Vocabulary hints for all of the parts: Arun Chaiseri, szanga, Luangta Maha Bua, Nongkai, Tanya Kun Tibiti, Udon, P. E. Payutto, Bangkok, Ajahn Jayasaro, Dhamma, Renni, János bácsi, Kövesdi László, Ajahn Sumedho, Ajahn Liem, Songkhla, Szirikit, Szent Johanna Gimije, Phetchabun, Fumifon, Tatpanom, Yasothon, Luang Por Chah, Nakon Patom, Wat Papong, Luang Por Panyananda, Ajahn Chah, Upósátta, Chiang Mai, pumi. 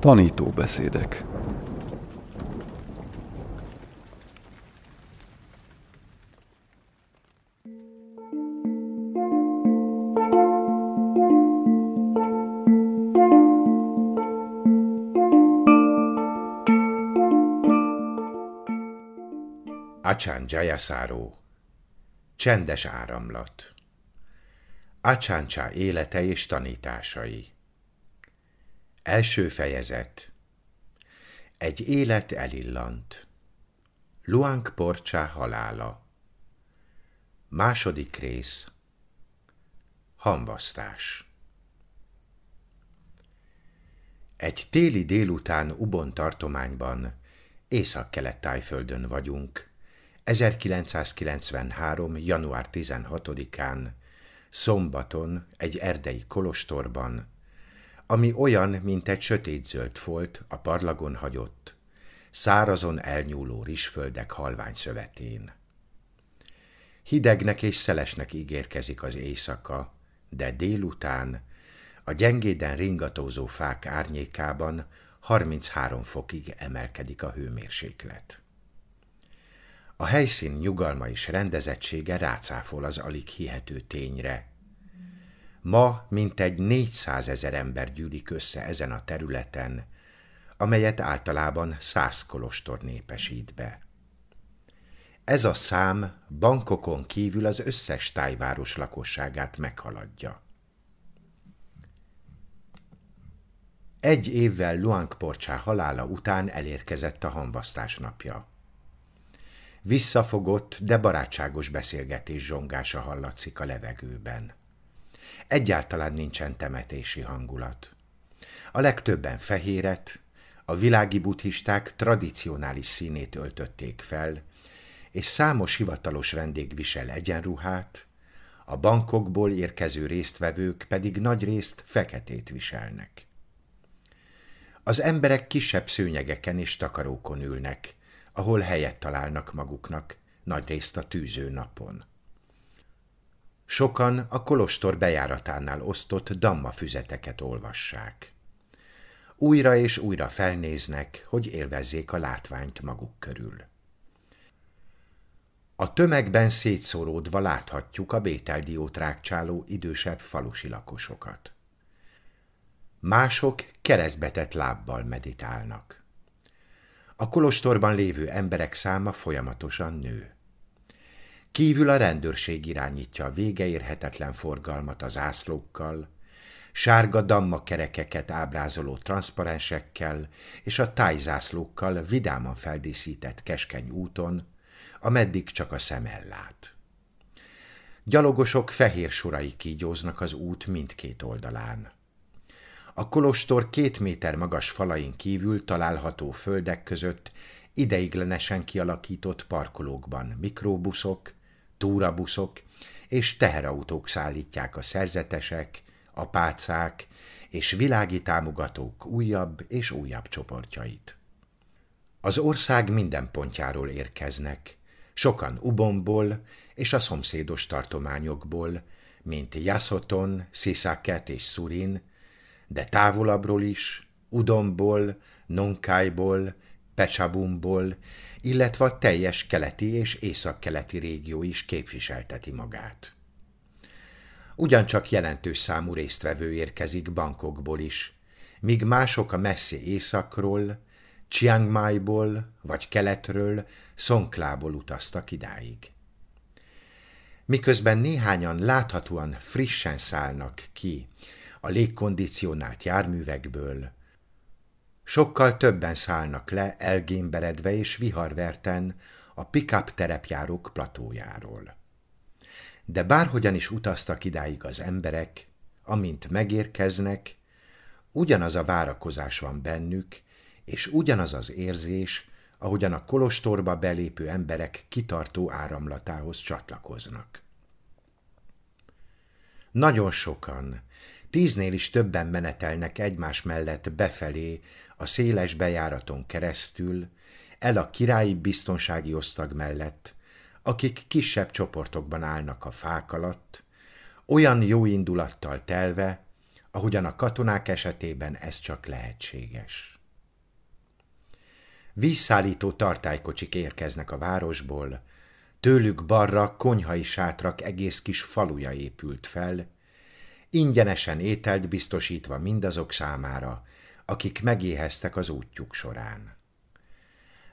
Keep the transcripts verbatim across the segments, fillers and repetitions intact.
Tanítóbeszédek. Ajahn Jayasaro. Csendes áramlat. Ajahn Chah élete és tanításai. Első fejezet. Egy élet elillant. Luang Por Chah halála. Második rész. Hamvasztás. Egy téli délután Ubon tartományban, Észak-Kelet-Tájföldön vagyunk. ezerkilencszázkilencvenhárom. január tizenhatodikán, szombaton egy erdei kolostorban, ami olyan, mint egy sötétzöld folt a parlagon hagyott, szárazon elnyúló rizsföldek halvány szövetén. Hidegnek és szelesnek ígérkezik az éjszaka, de délután a gyengéden ringatózó fák árnyékában harminchárom fokig emelkedik a hőmérséklet. A helyszín nyugalma és rendezettsége rácáfol az alig hihető tényre. Ma mintegy négyszázezer ember gyűlik össze ezen a területen, amelyet általában száz kolostor népesít be. Ez a szám Bangkokon kívül az összes tájváros lakosságát meghaladja. Egy évvel Luang Por Chah halála után elérkezett a hamvasztás napja. Visszafogott, de barátságos beszélgetés zsongása hallatszik a levegőben. Egyáltalán nincsen temetési hangulat. A legtöbben fehéret, a világi buddhisták tradicionális színét öltötték fel, és számos hivatalos vendég visel egyenruhát, a Bangkokból érkező résztvevők pedig nagyrészt feketét viselnek. Az emberek kisebb szőnyegeken és takarókon ülnek, ahol helyet találnak maguknak, nagyrészt a tűző napon. Sokan a kolostor bejáratánál osztott dammafüzeteket olvassák. Újra és újra felnéznek, hogy élvezzék a látványt maguk körül. A tömegben szétszóródva láthatjuk a bételdiót rákcsáló idősebb falusi lakosokat. Mások keresztbetett lábbal meditálnak. A kolostorban lévő emberek száma folyamatosan nő. Kívül a rendőrség irányítja a végeérhetetlen forgalmat az zászlókkal, sárga damma kerekeket ábrázoló transzparensekkel és a tájzászlókkal vidáman feldíszített keskeny úton, ameddig csak a szem ellát. Gyalogosok fehér sorai kígyóznak az út mindkét oldalán. A kolostor két méter magas falain kívül található földek között ideiglenesen kialakított parkolókban mikrobuszok, túrabuszok és teherautók szállítják a szerzetesek, apácák és világi támogatók újabb és újabb csoportjait. Az ország minden pontjáról érkeznek, sokan Ubonból és a szomszédos tartományokból, mint Yasothon, Sisaket és Surin, de távolabbról is, Udonból, Nongkaiból, Phetchabunból, illetve a teljes keleti és északkeleti régió is képviselteti magát. Ugyancsak jelentős számú résztvevő érkezik Bangkokból is, míg mások a messzi északról, Chiang Maiból vagy keletről, Songkhlából utaztak idáig. Miközben néhányan láthatóan frissen szállnak ki a légkondicionált járművekből, sokkal többen szállnak le elgémberedve és viharverten a pick-up terepjárók platójáról. De bárhogyan is utaztak idáig az emberek, amint megérkeznek, ugyanaz a várakozás van bennük, és ugyanaz az érzés, ahogyan a kolostorba belépő emberek kitartó áramlatához csatlakoznak. Nagyon sokan, tíznél is többen menetelnek egymás mellett befelé a széles bejáraton keresztül, el a királyi biztonsági osztag mellett, akik kisebb csoportokban állnak a fák alatt, olyan jó indulattal telve, ahogyan a katonák esetében ez csak lehetséges. Vízszállító tartálykocsik érkeznek a városból, tőlük balra konyhai sátrak egész kis faluja épült fel, ingyenesen ételt biztosítva mindazok számára, akik megéheztek az útjuk során.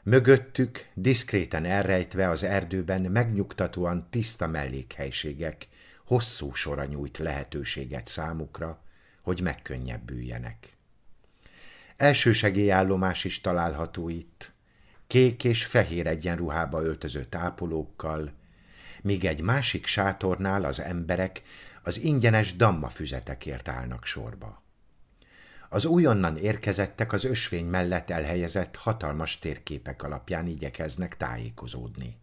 Mögöttük, diszkréten elrejtve az erdőben megnyugtatóan tiszta mellékhelységek hosszú sora nyújt lehetőséget számukra, hogy megkönnyebbüljenek. Elsősegélyállomás is található itt, kék és fehér egyenruhába öltöző tápolókkal, míg egy másik sátornál az emberek az ingyenes dammafüzetekért állnak sorba. Az újonnan érkezettek az ösvény mellett elhelyezett hatalmas térképek alapján igyekeznek tájékozódni.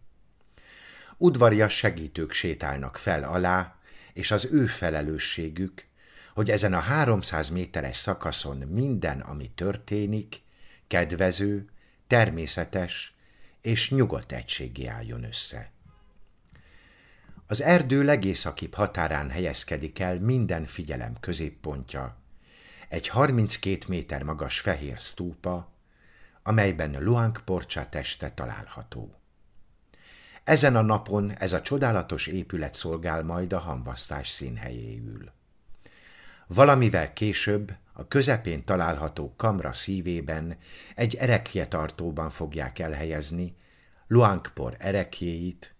Udvarias segítők sétálnak fel alá, és az ő felelősségük, hogy ezen a háromszáz méteres szakaszon minden, ami történik, kedvező, természetes és nyugodt egységgé álljon össze. Az erdő legészakibb határán helyezkedik el minden figyelem középpontja, egy harminckét méter magas fehér sztúpa, amelyben Luang Por Chah teste található. Ezen a napon ez a csodálatos épület szolgál majd a hamvasztás színhelyéül. Valamivel később a közepén található kamra szívében egy erekjetartóban fogják elhelyezni Luang Por erekjéit,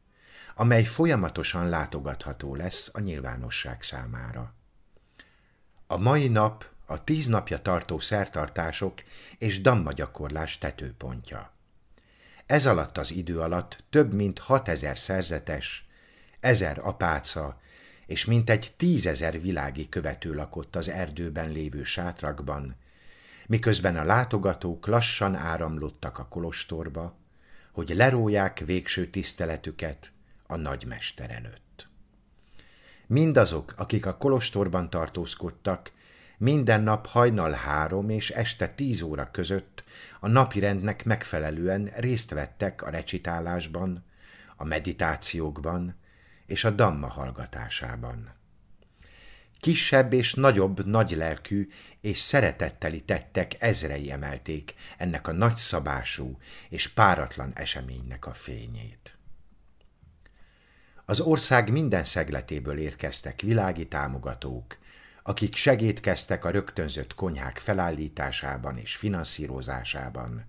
amely folyamatosan látogatható lesz a nyilvánosság számára. A mai nap a tíz napja tartó szertartások és dhammagyakorlás tetőpontja. Ez alatt az idő alatt több mint hatezer szerzetes, ezer apáca és mintegy tízezer világi követő lakott az erdőben lévő sátrakban, miközben a látogatók lassan áramlottak a kolostorba, hogy leróják végső tiszteletüket a nagymester előtt. Mindazok, akik a kolostorban tartózkodtak, minden nap hajnal három és este tíz óra között a napirendnek megfelelően részt vettek a recitálásban, a meditációkban és a dhamma hallgatásában. Kisebb és nagyobb nagylelkű és szeretetteli tettek ezrei emelték ennek a nagyszabású és páratlan eseménynek a fényét. Az ország minden szegletéből érkeztek világi támogatók, akik segédkeztek a rögtönzött konyhák felállításában és finanszírozásában,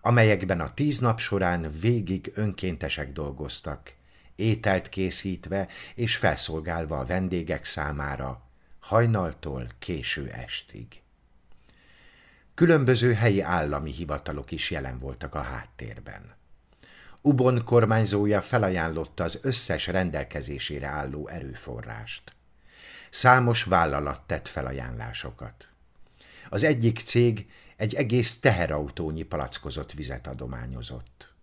amelyekben a tíz nap során végig önkéntesek dolgoztak, ételt készítve és felszolgálva a vendégek számára, hajnaltól késő estig. Különböző helyi állami hivatalok is jelen voltak a háttérben. Ubon kormányzója felajánlotta az összes rendelkezésére álló erőforrást. Számos vállalat tett felajánlásokat. Az egyik cég egy egész teherautónyi palackozott vizet adományozott.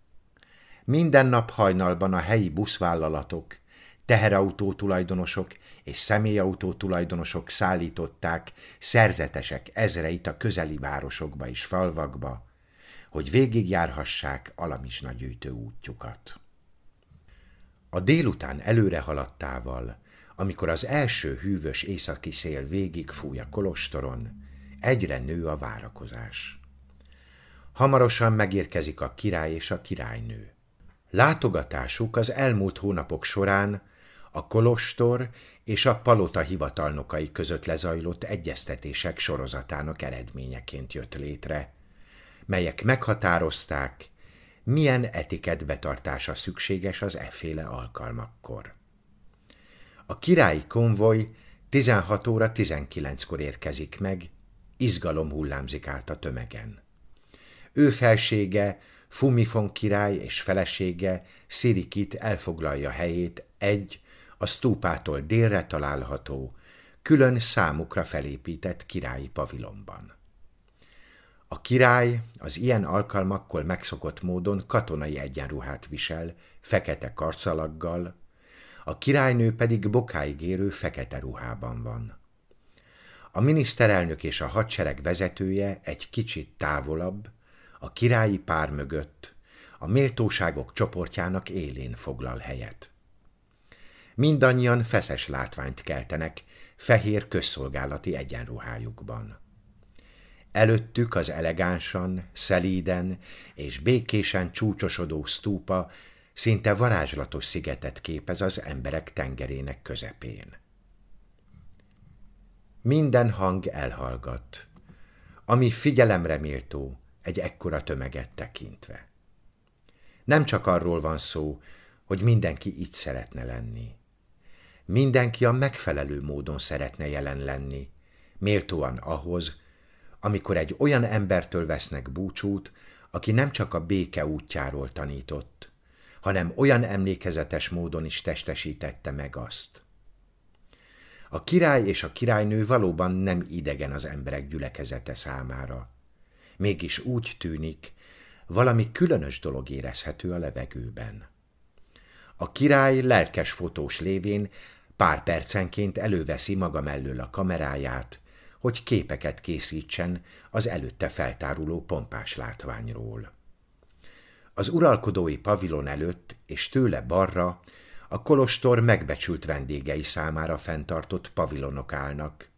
Minden nap hajnalban a helyi buszvállalatok, teherautó tulajdonosok és személyautó tulajdonosok szállították szerzetesek ezreit a közeli városokba és falvakba, hogy végigjárhassák alamizsna gyűjtő útjukat. A délután előre haladtával, amikor az első hűvös északi szél végigfúj a kolostoron, egyre nő a várakozás. Hamarosan megérkezik a király és a királynő. Látogatásuk az elmúlt hónapok során a kolostor és a palota hivatalnokai között lezajlott egyeztetések sorozatának eredményeként jött létre, melyek meghatározták, milyen etikett betartása szükséges az efféle alkalmakkor. A királyi konvoj tizenhat óra tizenkilenckor érkezik meg, izgalom hullámzik át a tömegen. Ő felsége, Fumifon király és felesége, Szirikit elfoglalja helyét egy, a sztúpától délre található, külön számukra felépített királyi pavilonban. A király az ilyen alkalmakkor megszokott módon katonai egyenruhát visel, fekete karszalaggal, a királynő pedig bokáig érő fekete ruhában van. A miniszterelnök és a hadsereg vezetője egy kicsit távolabb, a királyi pár mögött, a méltóságok csoportjának élén foglal helyet. Mindannyian feszes látványt keltenek, fehér közszolgálati egyenruhájukban. Előttük az elegánsan, szelíden és békésen csúcsosodó sztúpa szinte varázslatos szigetet képez az emberek tengerének közepén. Minden hang elhallgat, ami figyelemre méltó egy ekkora tömeget tekintve. Nem csak arról van szó, hogy mindenki itt szeretne lenni. Mindenki a megfelelő módon szeretne jelen lenni, méltóan ahhoz, amikor egy olyan embertől vesznek búcsút, aki nem csak a béke útjáról tanított, hanem olyan emlékezetes módon is testesítette meg azt. A király és a királynő valóban nem idegen az emberek gyülekezete számára. Mégis úgy tűnik, valami különös dolog érezhető a levegőben. A király lelkes fotós lévén pár percenként előveszi maga mellől a kameráját, hogy képeket készítsen az előtte feltáruló pompás látványról. Az uralkodói pavilon előtt és tőle balra a kolostor megbecsült vendégei számára fenntartott pavilonok állnak,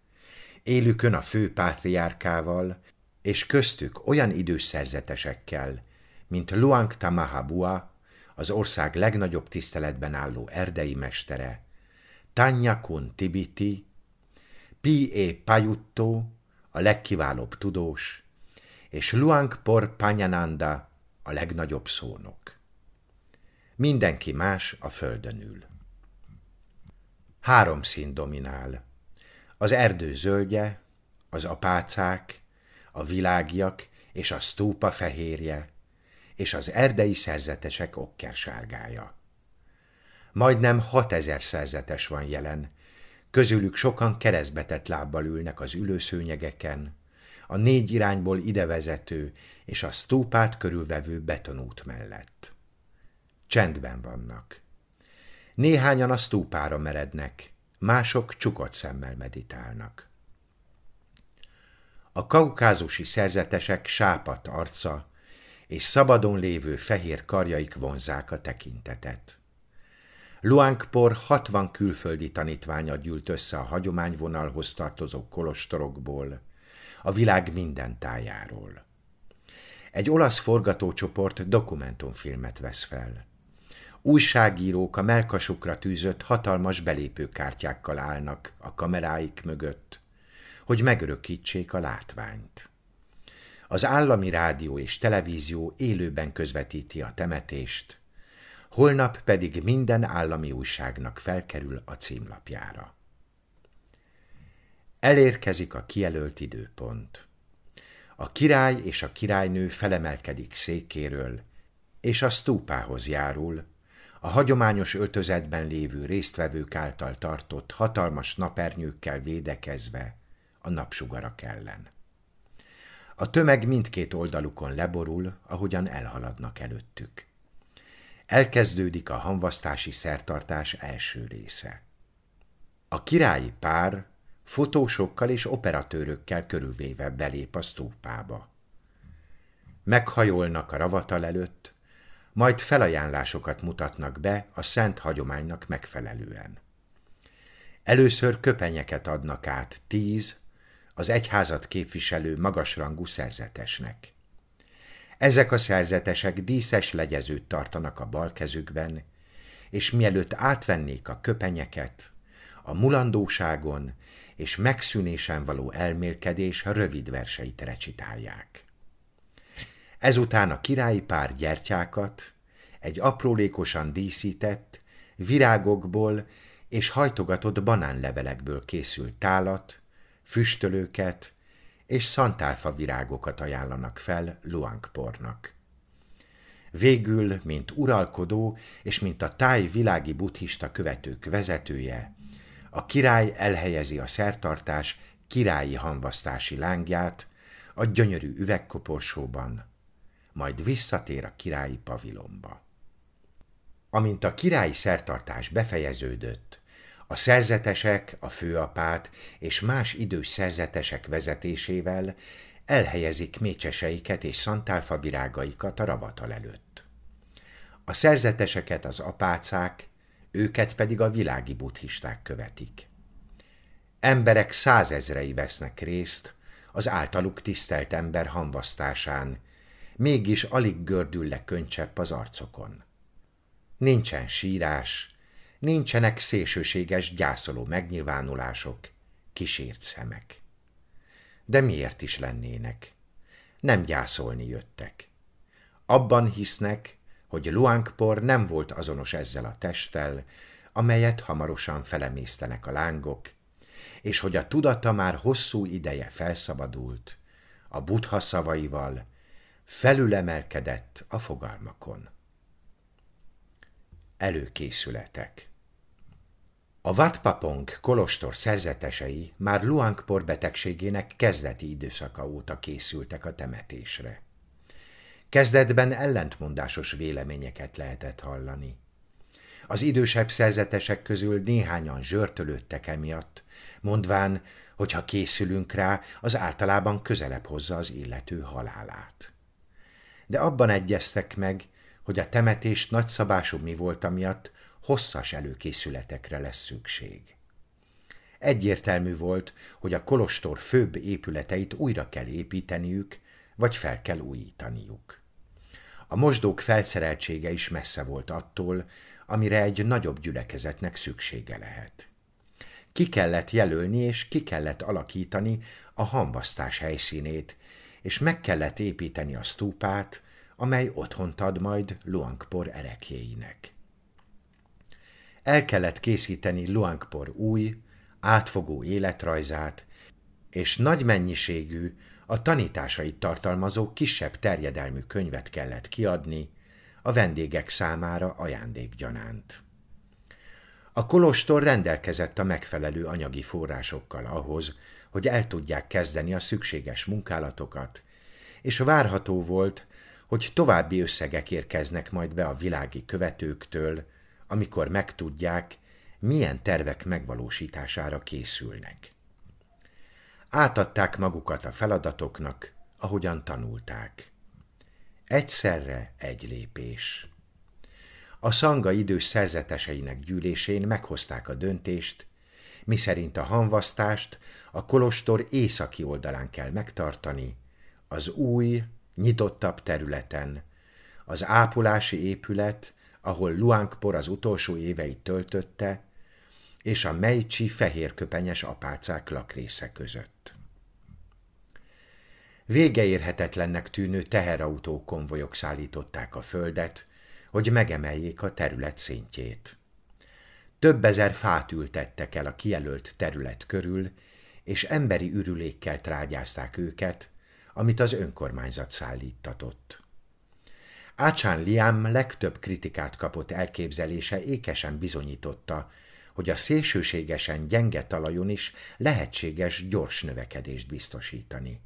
élükön a fő pátriárkával, és köztük olyan idős szerzetesekkel, mint Luangta Maha Bua, az ország legnagyobb tiszteletben álló erdei mestere, Tanya Kun Tibiti, P. E. Payutto, a legkiválóbb tudós, és Luang Por Panyananda, a legnagyobb szónok. Mindenki más a földön ül. Három szín dominál. Az erdő zöldje, az apácák, a világiak és a sztúpa fehérje, és az erdei szerzetesek okkersárgája. Majdnem hatezer szerzetes van jelen, közülük sokan keresztbetett lábbal ülnek az ülőszőnyegeken, a négy irányból idevezető és a sztúpát körülvevő betonút mellett. Csendben vannak. Néhányan a sztúpára merednek, mások csukott szemmel meditálnak. A kaukázusi szerzetesek sápadt arca és szabadon lévő fehér karjaik vonzzák a tekintetet. Luang Por hatvan külföldi tanítványa gyűlt össze a hagyományvonalhoz tartozó kolostorokból, a világ minden tájáról. Egy olasz forgatócsoport dokumentumfilmet vesz fel. Újságírók a mellkasukra tűzött hatalmas belépőkártyákkal állnak a kameráik mögött, hogy megörökítsék a látványt. Az állami rádió és televízió élőben közvetíti a temetést, holnap pedig minden állami újságnak felkerül a címlapjára. Elérkezik a kijelölt időpont. A király és a királynő felemelkedik székéről, és a sztúpához járul, a hagyományos öltözetben lévő résztvevők által tartott hatalmas napernyőkkel védekezve a napsugarak ellen. A tömeg mindkét oldalukon leborul, ahogyan elhaladnak előttük. Elkezdődik a hamvasztási szertartás első része. A királyi pár fotósokkal és operatőrökkel körülvéve belép a sztúpába. Meghajolnak a ravatal előtt, majd felajánlásokat mutatnak be a szent hagyománynak megfelelően. Először köpenyeket adnak át tíz, az egyházat képviselő magasrangú szerzetesnek. Ezek a szerzetesek díszes legyezőt tartanak a bal kezükben, és mielőtt átvennék a köpenyeket, a mulandóságon és megszűnésen való elmélkedés rövid verseit recitálják. Ezután a királyi pár gyertyákat egy aprólékosan díszített, virágokból és hajtogatott banánlevelekből készült tálat, füstölőket és szantálfa virágokat ajánlanak fel Luang Pornak. Végül, mint uralkodó és mint a táj világi buddhista követők vezetője, a király elhelyezi a szertartás királyi hamvasztási lángját a gyönyörű üvegkoporsóban, majd visszatér a királyi pavilonba. Amint a királyi szertartás befejeződött, a szerzetesek, a főapát és más idős szerzetesek vezetésével elhelyezik mécseseiket és szantálfa virágaikat a ravatal előtt. A szerzeteseket az apácák, őket pedig a világi buddhisták követik. Emberek százezrei vesznek részt az általuk tisztelt ember hamvasztásán, mégis alig gördül le könycsepp az arcokon. Nincsen sírás, nincsenek szélsőséges gyászoló megnyilvánulások, kísért szemek. De miért is lennének? Nem gyászolni jöttek. Abban hisznek, hogy Luang Por nem volt azonos ezzel a testtel, amelyet hamarosan felemésztenek a lángok, és hogy a tudata már hosszú ideje felszabadult, a Buddha szavaival felülemelkedett a fogalmakon. Előkészületek. A Wat Papong kolostor szerzetesei már Luang Por betegségének kezdeti időszaka óta készültek a temetésre. Kezdetben ellentmondásos véleményeket lehetett hallani. Az idősebb szerzetesek közül néhányan zsörtölődtek emiatt, mondván, hogy ha készülünk rá, az általában közelebb hozza az illető halálát. De abban egyeztek meg, hogy a temetés nagyszabású mi volt miatt hosszas előkészületekre lesz szükség. Egyértelmű volt, hogy a kolostor főbb épületeit újra kell építeniük, vagy fel kell újítaniuk. A mosdók felszereltsége is messze volt attól, amire egy nagyobb gyülekezetnek szüksége lehet. Ki kellett jelölni és ki kellett alakítani a hamvasztás helyszínét, és meg kellett építeni a sztúpát, amely otthont ad majd Luang Por ereklyéinek. El kellett készíteni Luang Por új, átfogó életrajzát, és nagy mennyiségű, a tanításait tartalmazó kisebb terjedelmű könyvet kellett kiadni, a vendégek számára ajándékgyanánt. A kolostor rendelkezett a megfelelő anyagi forrásokkal ahhoz, hogy el tudják kezdeni a szükséges munkálatokat, és várható volt, hogy további összegek érkeznek majd be a világi követőktől, amikor megtudják, milyen tervek megvalósítására készülnek. Átadták magukat a feladatoknak, ahogyan tanulták. Egyszerre egy lépés. A szanga idős szerzeteseinek gyűlésén meghozták a döntést, miszerint a hamvasztást a kolostor északi oldalán kell megtartani, az új, nyitottabb területen, az ápolási épület, ahol Luang Por az utolsó éveit töltötte, és a mejcsi fehérköpenyes apácák lakrésze között. Végeérhetetlennek tűnő teherautó konvojok szállították a földet, hogy megemeljék a terület szintjét. Több ezer fát ültettek el a kijelölt terület körül, és emberi ürülékkel trágyázták őket, amit az önkormányzat szállítatott. Ajahn Liem legtöbb kritikát kapott elképzelése ékesen bizonyította, hogy a szélsőségesen gyenge talajon is lehetséges gyors növekedést biztosítani.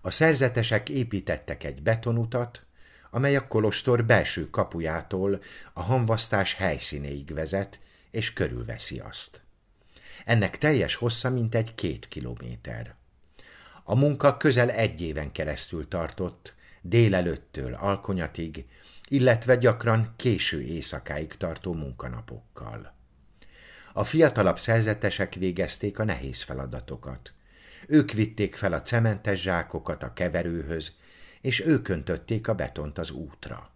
A szerzetesek építettek egy betonutat, amely a kolostor belső kapujától a hamvasztás helyszínéig vezet, és körülveszi azt. Ennek teljes hossza mintegy két kilométer. A munka közel egy éven keresztül tartott, délelőttől alkonyatig, illetve gyakran késő éjszakáig tartó munkanapokkal. A fiatalabb szerzetesek végezték a nehéz feladatokat. Ők vitték fel a cementes zsákokat a keverőhöz, és ők öntötték a betont az útra.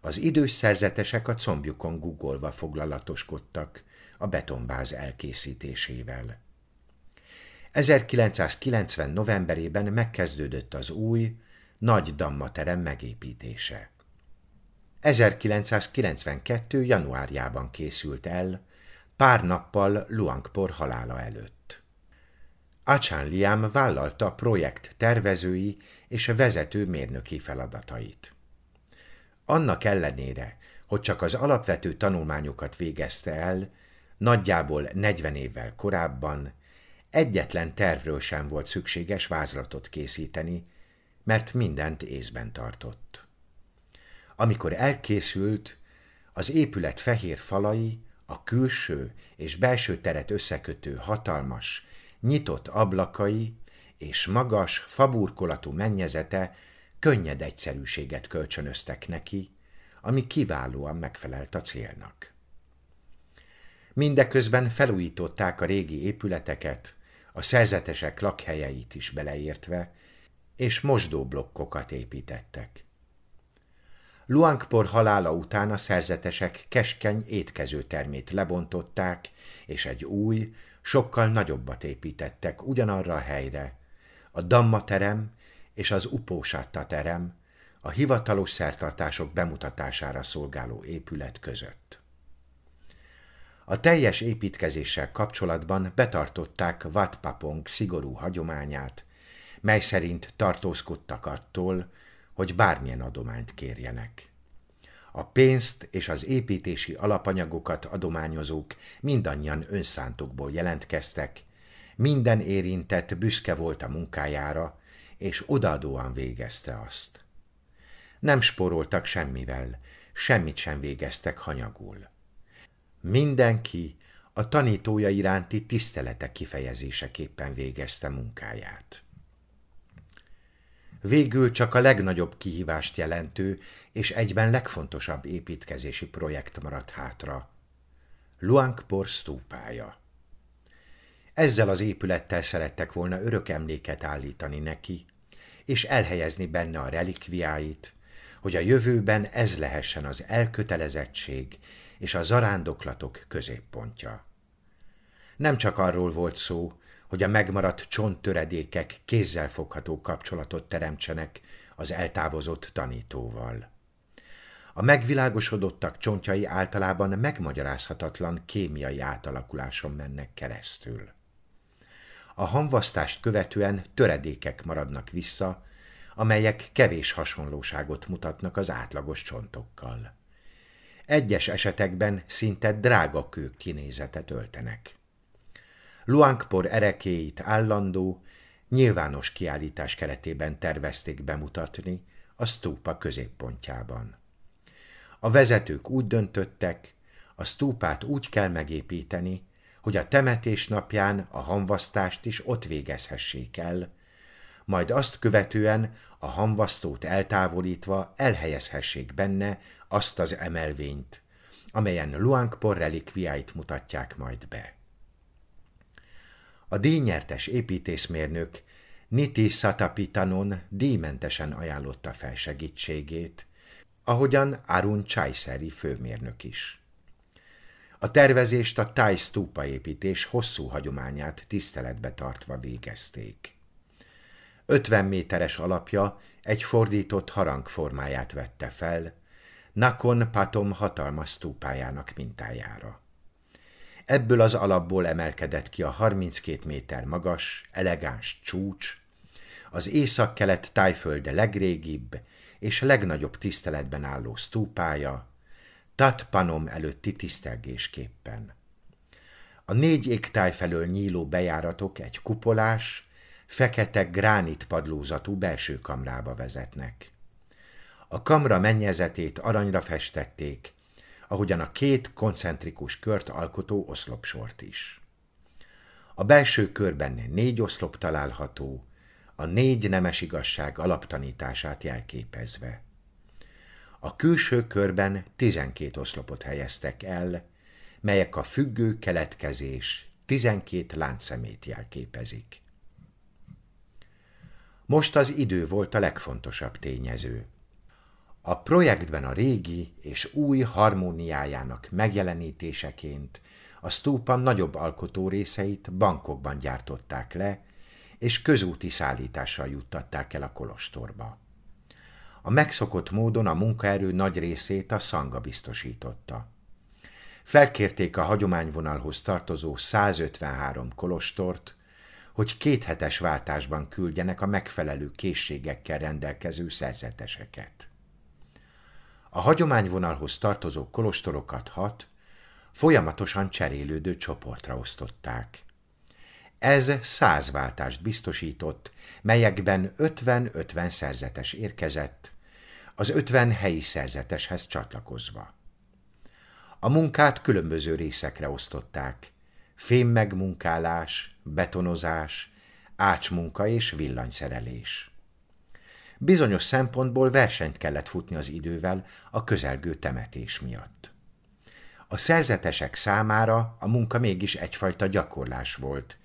Az idős szerzetesek a combjukon guggolva foglalatoskodtak a betonváz elkészítésével. ezerkilencszázkilencven. novemberében megkezdődött az új, nagy dammaterem megépítése. ezerkilencszázkilencvenkettő. januárjában készült el, pár nappal Luang Por halála előtt. Ajahn Liem vállalta a projekt tervezői és vezető mérnöki feladatait. Annak ellenére, hogy csak az alapvető tanulmányokat végezte el, nagyjából negyven évvel korábban, egyetlen tervről sem volt szükséges vázlatot készíteni, mert mindent észben tartott. Amikor elkészült, az épület fehér falai a külső és belső teret összekötő hatalmas, nyitott ablakai és magas, faburkolatú mennyezete könnyed egyszerűséget kölcsönöztek neki, ami kiválóan megfelelt a célnak. Mindeközben felújították a régi épületeket, a szerzetesek lakhelyeit is beleértve, és mosdóblokkokat építettek. Luang Por halála után a szerzetesek keskeny étkezőtermét lebontották, és egy új, sokkal nagyobbat építettek ugyanarra a helyre. A Dhamma terem és az Upósátta terem a hivatalos szertartások bemutatására szolgáló épület között. A teljes építkezéssel kapcsolatban betartották Wat Papong szigorú hagyományát, mely szerint tartózkodtak attól, hogy bármilyen adományt kérjenek. A pénzt és az építési alapanyagokat adományozók mindannyian önszántukból jelentkeztek, minden érintett büszke volt a munkájára, és odaadóan végezte azt. Nem spóroltak semmivel, semmit sem végeztek hanyagul. Mindenki a tanítója iránti tisztelete kifejezéseképpen végezte munkáját. Végül csak a legnagyobb kihívást jelentő és egyben legfontosabb építkezési projekt maradt hátra. Luang Por stúpája. Ezzel az épülettel szerettek volna örök emléket állítani neki, és elhelyezni benne a relikviáit, hogy a jövőben ez lehessen az elkötelezettség és a zarándoklatok középpontja. Nem csak arról volt szó, hogy a megmaradt csonttöredékek kézzelfogható kapcsolatot teremtsenek az eltávozott tanítóval. A megvilágosodottak csontjai általában megmagyarázhatatlan kémiai átalakuláson mennek keresztül. A hamvasztást követően töredékek maradnak vissza, amelyek kevés hasonlóságot mutatnak az átlagos csontokkal. Egyes esetekben szinte drágakők kinézetet öltenek. Luang Por erekéit állandó, nyilvános kiállítás keretében tervezték bemutatni a sztúpa középpontjában. A vezetők úgy döntöttek, a sztúpát úgy kell megépíteni, hogy a temetés napján a hamvasztást is ott végezhessék el, majd azt követően a hamvasztót eltávolítva elhelyezhessék benne azt az emelvényt, amelyen Luang Por relikviáit mutatják majd be. A díjnyertes építészmérnök Niti Satapitanon díjmentesen ajánlotta fel segítségét, ahogyan Arun Chaiseri főmérnök is. A tervezést a thai sztúpa építés hosszú hagyományát tiszteletbe tartva végezték. ötven méteres alapja egy fordított harang formáját vette fel, Nakon Patom hatalmas sztúpájának mintájára. Ebből az alapból emelkedett ki a harminckét méter magas, elegáns csúcs, az északkelet Tájföld legrégibb és legnagyobb tiszteletben álló sztúpája, Tatpanom előtti tisztelgésképpen. A négy égtáj felől nyíló bejáratok egy kupolás, fekete gránitpadlózatú belső kamrába vezetnek. A kamra mennyezetét aranyra festették, ahogyan a két koncentrikus kört alkotó oszlopsort is. A belső körben négy oszlop található, a négy nemes igazság alaptanítását jelképezve. A külső körben tizenkét oszlopot helyeztek el, melyek a függő keletkezés tizenkét láncszemét jelképezik. Most az idő volt a legfontosabb tényező. A projektben a régi és új harmóniájának megjelenítéseként a sztúpa nagyobb alkotó részeit bankokban gyártották le, és közúti szállítással juttatták el a kolostorba. A megszokott módon a munkaerő nagy részét a szanga biztosította. Felkérték a hagyományvonalhoz tartozó százötvenhárom kolostort, hogy kéthetes váltásban küldjenek a megfelelő készségekkel rendelkező szerzeteseket. A hagyományvonalhoz tartozó kolostorokat hat folyamatosan cserélődő csoportra osztották. Ez száz váltást biztosított, melyekben ötven-ötven szerzetes érkezett, az ötven helyi szerzeteshez csatlakozva. A munkát különböző részekre osztották: fémmegmunkálás, betonozás, ácsmunka és villanyszerelés. Bizonyos szempontból versenyt kellett futni az idővel a közelgő temetés miatt. a szerzetesek számára a munka mégis egyfajta gyakorlás volt,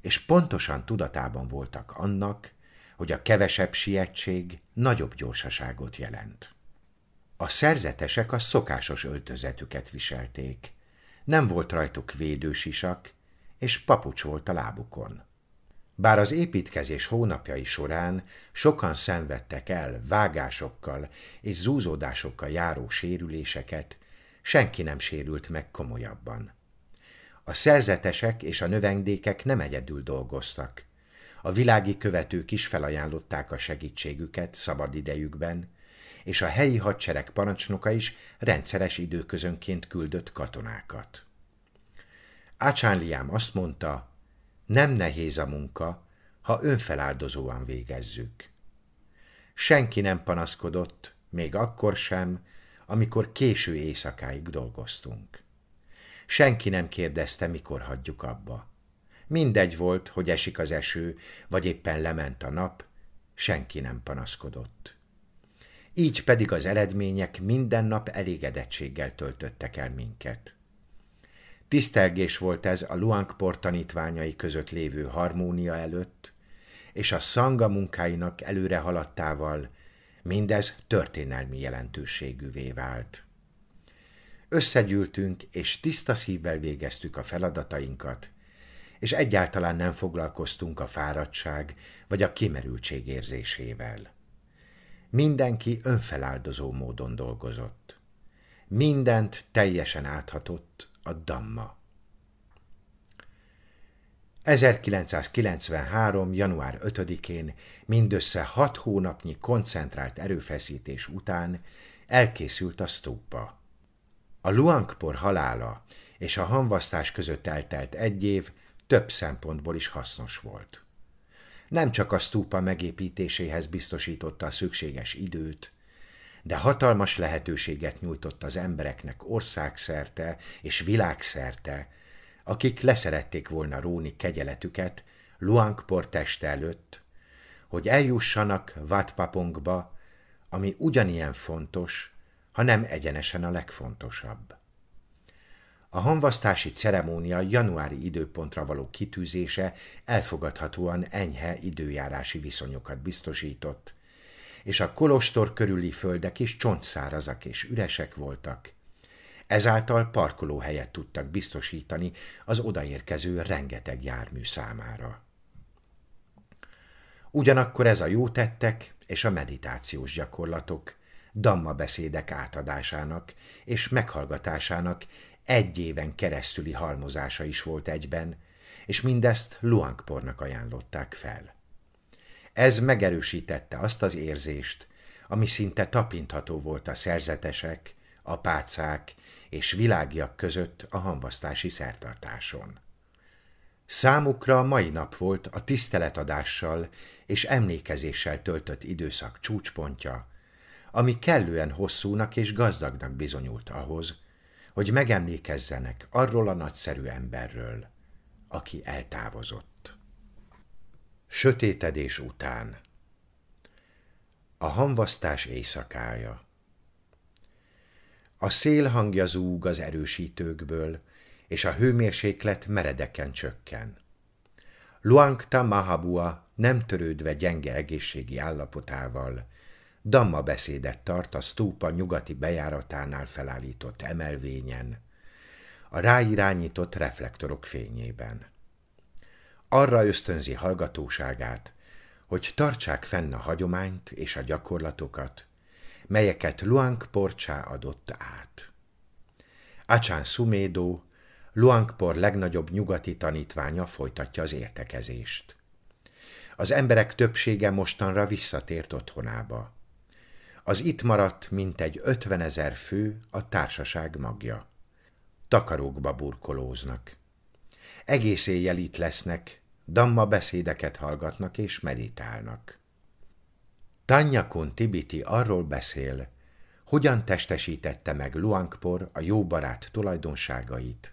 és pontosan tudatában voltak annak, hogy a kevesebb sietség nagyobb gyorsaságot jelent. A szerzetesek a szokásos öltözetüket viselték, nem volt rajtuk védősisak, és papucs volt a lábukon. Bár az építkezés hónapjai során sokan szenvedtek el vágásokkal és zúzódásokkal járó sérüléseket, senki nem sérült meg komolyabban. A szerzetesek és a növendékek nem egyedül dolgoztak. A világi követők is felajánlották a segítségüket szabadidejükben, és a helyi hadsereg parancsnoka is rendszeres időközönként küldött katonákat. Ajahn Liem azt mondta, nem nehéz a munka, ha önfeláldozóan végezzük. Senki nem panaszkodott, még akkor sem, amikor késő éjszakáig dolgoztunk. Senki nem kérdezte, mikor hagyjuk abba. Mindegy volt, hogy esik az eső, vagy éppen lement a nap, senki nem panaszkodott. Így pedig az eredmények minden nap elégedettséggel töltöttek el minket. Tisztelgés volt ez a Luang Por tanítványai között lévő harmónia előtt, és a szanga munkáinak előre haladtával mindez történelmi jelentőségűvé vált. Összegyűltünk és tiszta szívvel végeztük a feladatainkat, és egyáltalán nem foglalkoztunk a fáradtság vagy a kimerültség érzésével. Mindenki önfeláldozó módon dolgozott. Mindent teljesen áthatott a Dhamma. ezerkilencszázkilencvenhárom. január ötödikén mindössze hat hónapnyi koncentrált erőfeszítés után elkészült a sztúpa. A Luang Por halála és a hamvasztás között eltelt egy év több szempontból is hasznos volt. Nem csak a sztúpa megépítéséhez biztosította a szükséges időt, de hatalmas lehetőséget nyújtott az embereknek országszerte és világszerte, akik leszerették volna róni kegyeletüket Luang Por teste előtt, hogy eljussanak Wat Papongba, ami ugyanilyen fontos, ha nem egyenesen a legfontosabb. A hamvasztási ceremónia januári időpontra való kitűzése elfogadhatóan enyhe időjárási viszonyokat biztosított, és a kolostor körüli földek is csontszárazak és üresek voltak. Ezáltal parkolóhelyet tudtak biztosítani az odaérkező rengeteg jármű számára. Ugyanakkor ez a jótettek és a meditációs gyakorlatok, dhamma beszédek átadásának és meghallgatásának egy éven keresztüli halmozása is volt egyben, és mindezt Luang Pornak ajánlották fel. Ez megerősítette azt az érzést, ami szinte tapintható volt a szerzetesek, apácák és világiak között a hamvasztási szertartáson. Számukra a mai nap volt a tiszteletadással és emlékezéssel töltött időszak csúcspontja, ami kellően hosszúnak és gazdagnak bizonyult ahhoz, hogy megemlékezzenek arról a nagyszerű emberről, aki eltávozott. Sötétedés után. A hamvasztás éjszakája. A szél hangja zúg az erősítőkből, és a hőmérséklet meredeken csökken. Luangta Maha Bua nem törődve gyenge egészségi állapotával dhamma beszédet tart a sztúpa nyugati bejáratánál felállított emelvényen, a ráirányított reflektorok fényében. Arra ösztönzi hallgatóságát, hogy tartsák fenn a hagyományt és a gyakorlatokat, melyeket Luang Por Chah adott át. Ajahn Sumedho, Luang Por legnagyobb nyugati tanítványa folytatja az értekezést. Az emberek többsége mostanra visszatért otthonába. Az itt maradt mintegy ötvenezer fő a társaság magja. Takarókba burkolóznak. Egész éjjel itt lesznek, dhamma beszédeket hallgatnak és meditálnak. Tanya Kun Tibiti arról beszél, hogyan testesítette meg Luang Por a jó barát tulajdonságait,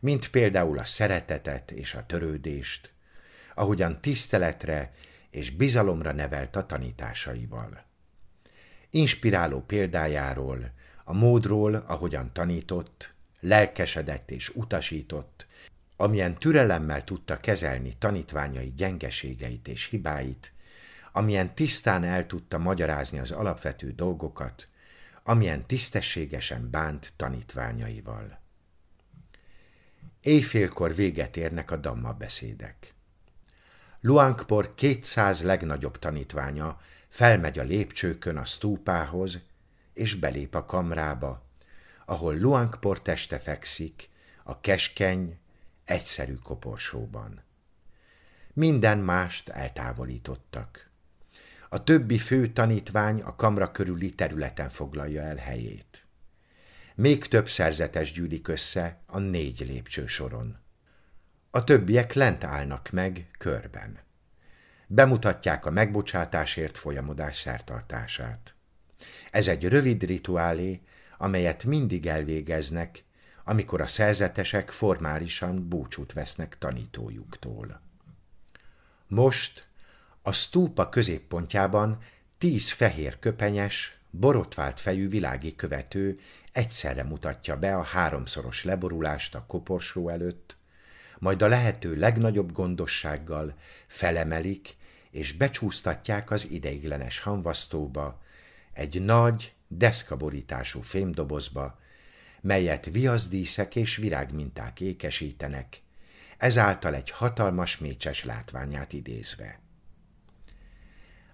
mint például a szeretetet és a törődést, ahogyan tiszteletre és bizalomra nevelt a tanításaival. Inspiráló példájáról, a módról, ahogyan tanított, lelkesedett és utasított, amilyen türelemmel tudta kezelni tanítványai gyengeségeit és hibáit, amilyen tisztán el tudta magyarázni az alapvető dolgokat, amilyen tisztességesen bánt tanítványaival. Éjfélkor véget érnek a Dhamma beszédek. Luang Por kétszáz legnagyobb tanítványa felmegy a lépcsőkön a sztúpához, és belép a kamrába, ahol Luang Por teste fekszik a keskeny, egyszerű koporsóban. Minden mást eltávolítottak. A többi fő tanítvány a kamra körüli területen foglalja el helyét. Még több szerzetes gyűlik össze a négy lépcső soron. A többiek lent állnak meg körben. Bemutatják a megbocsátásért folyamodás szertartását. Ez egy rövid rituálé, amelyet mindig elvégeznek, amikor a szerzetesek formálisan búcsút vesznek tanítójuktól. Most a sztúpa középpontjában tíz fehér köpenyes, borotvált fejű világi követő egyszerre mutatja be a háromszoros leborulást a koporsó előtt, majd a lehető legnagyobb gondossággal felemelik és becsúsztatják az ideiglenes hamvasztóba, egy nagy, deszkaborítású fémdobozba, melyet viaszdíszek és virágminták ékesítenek, ezáltal egy hatalmas mécses látványát idézve.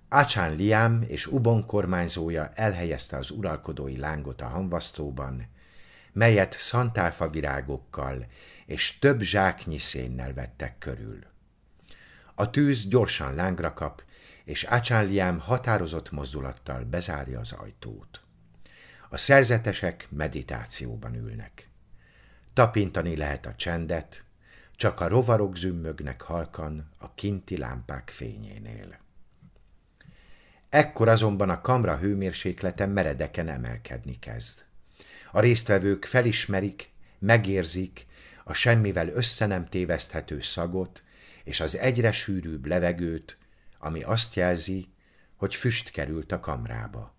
Ajahn Liem és Ubon kormányzója elhelyezte az uralkodói lángot a hamvasztóban, melyet szantálfa virágokkal és több zsáknyi szénnel vettek körül. A tűz gyorsan lángra kap, és Ajahn Liem határozott mozdulattal bezárja az ajtót. A szerzetesek meditációban ülnek. Tapintani lehet a csendet, csak a rovarok zümmögnek halkan a kinti lámpák fényénél. Ekkor azonban a kamra hőmérséklete meredeken emelkedni kezd. A résztvevők felismerik, megérzik a semmivel össze nem téveszthető szagot és az egyre sűrűbb levegőt, ami azt jelzi, hogy füst került a kamrába.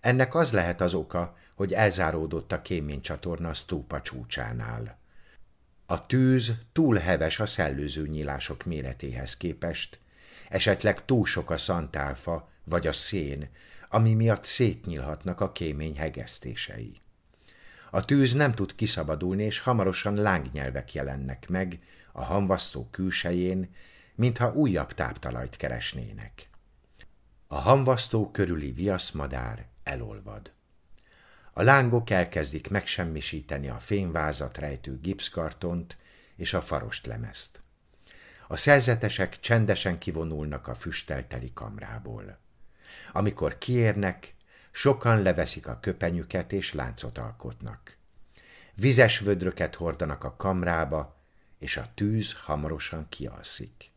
Ennek az lehet az oka, hogy elzáródott a kéménycsatorna a sztúpa csúcsánál. A tűz túl heves a szellőző nyílások méretéhez képest, esetleg túl sok a szantálfa vagy a szén, ami miatt szétnyílhatnak a kémény hegesztései. A tűz nem tud kiszabadulni, és hamarosan lángnyelvek jelennek meg a hamvasztó külsején, mintha újabb táptalajt keresnének. A hamvasztó körüli viaszmadár elolvad. A lángok elkezdik megsemmisíteni a fényvázat rejtő gipszkartont és a farostlemezt. A szerzetesek csendesen kivonulnak a füstelteli kamrából. Amikor kiérnek, sokan leveszik a köpenyüket és láncot alkotnak. Vizes vödröket hordanak a kamrába, és a tűz hamarosan kialszik.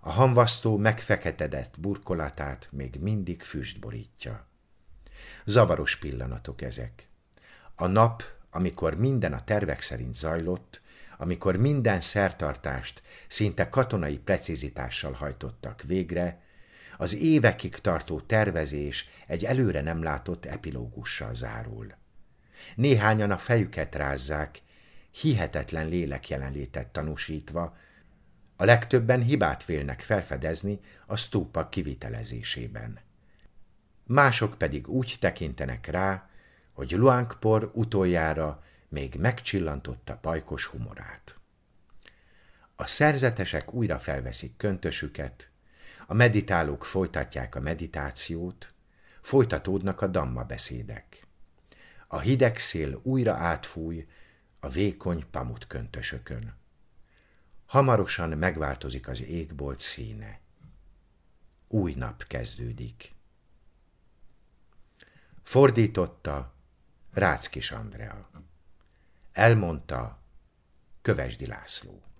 A hamvasztó megfeketedett burkolatát még mindig füst borítja. Zavaros pillanatok ezek. A nap, amikor minden a tervek szerint zajlott, amikor minden szertartást szinte katonai precizitással hajtottak végre, az évekig tartó tervezés egy előre nem látott epilógussal zárul. Néhányan a fejüket rázzák, hihetetlen lélekjelenlétet tanúsítva, a legtöbben hibát vélnek felfedezni a sztúpa kivitelezésében. Mások pedig úgy tekintenek rá, hogy Luang Por utoljára még megcsillantotta pajkos humorát. A szerzetesek újra felveszik köntösüket, a meditálók folytatják a meditációt, folytatódnak a dhamma beszédek. A hideg szél újra átfúj a vékony pamut köntösökön. Hamarosan megváltozik az égbolt színe. Új nap kezdődik. Fordította Ráckis Andrea. Elmondta Kövesdi László.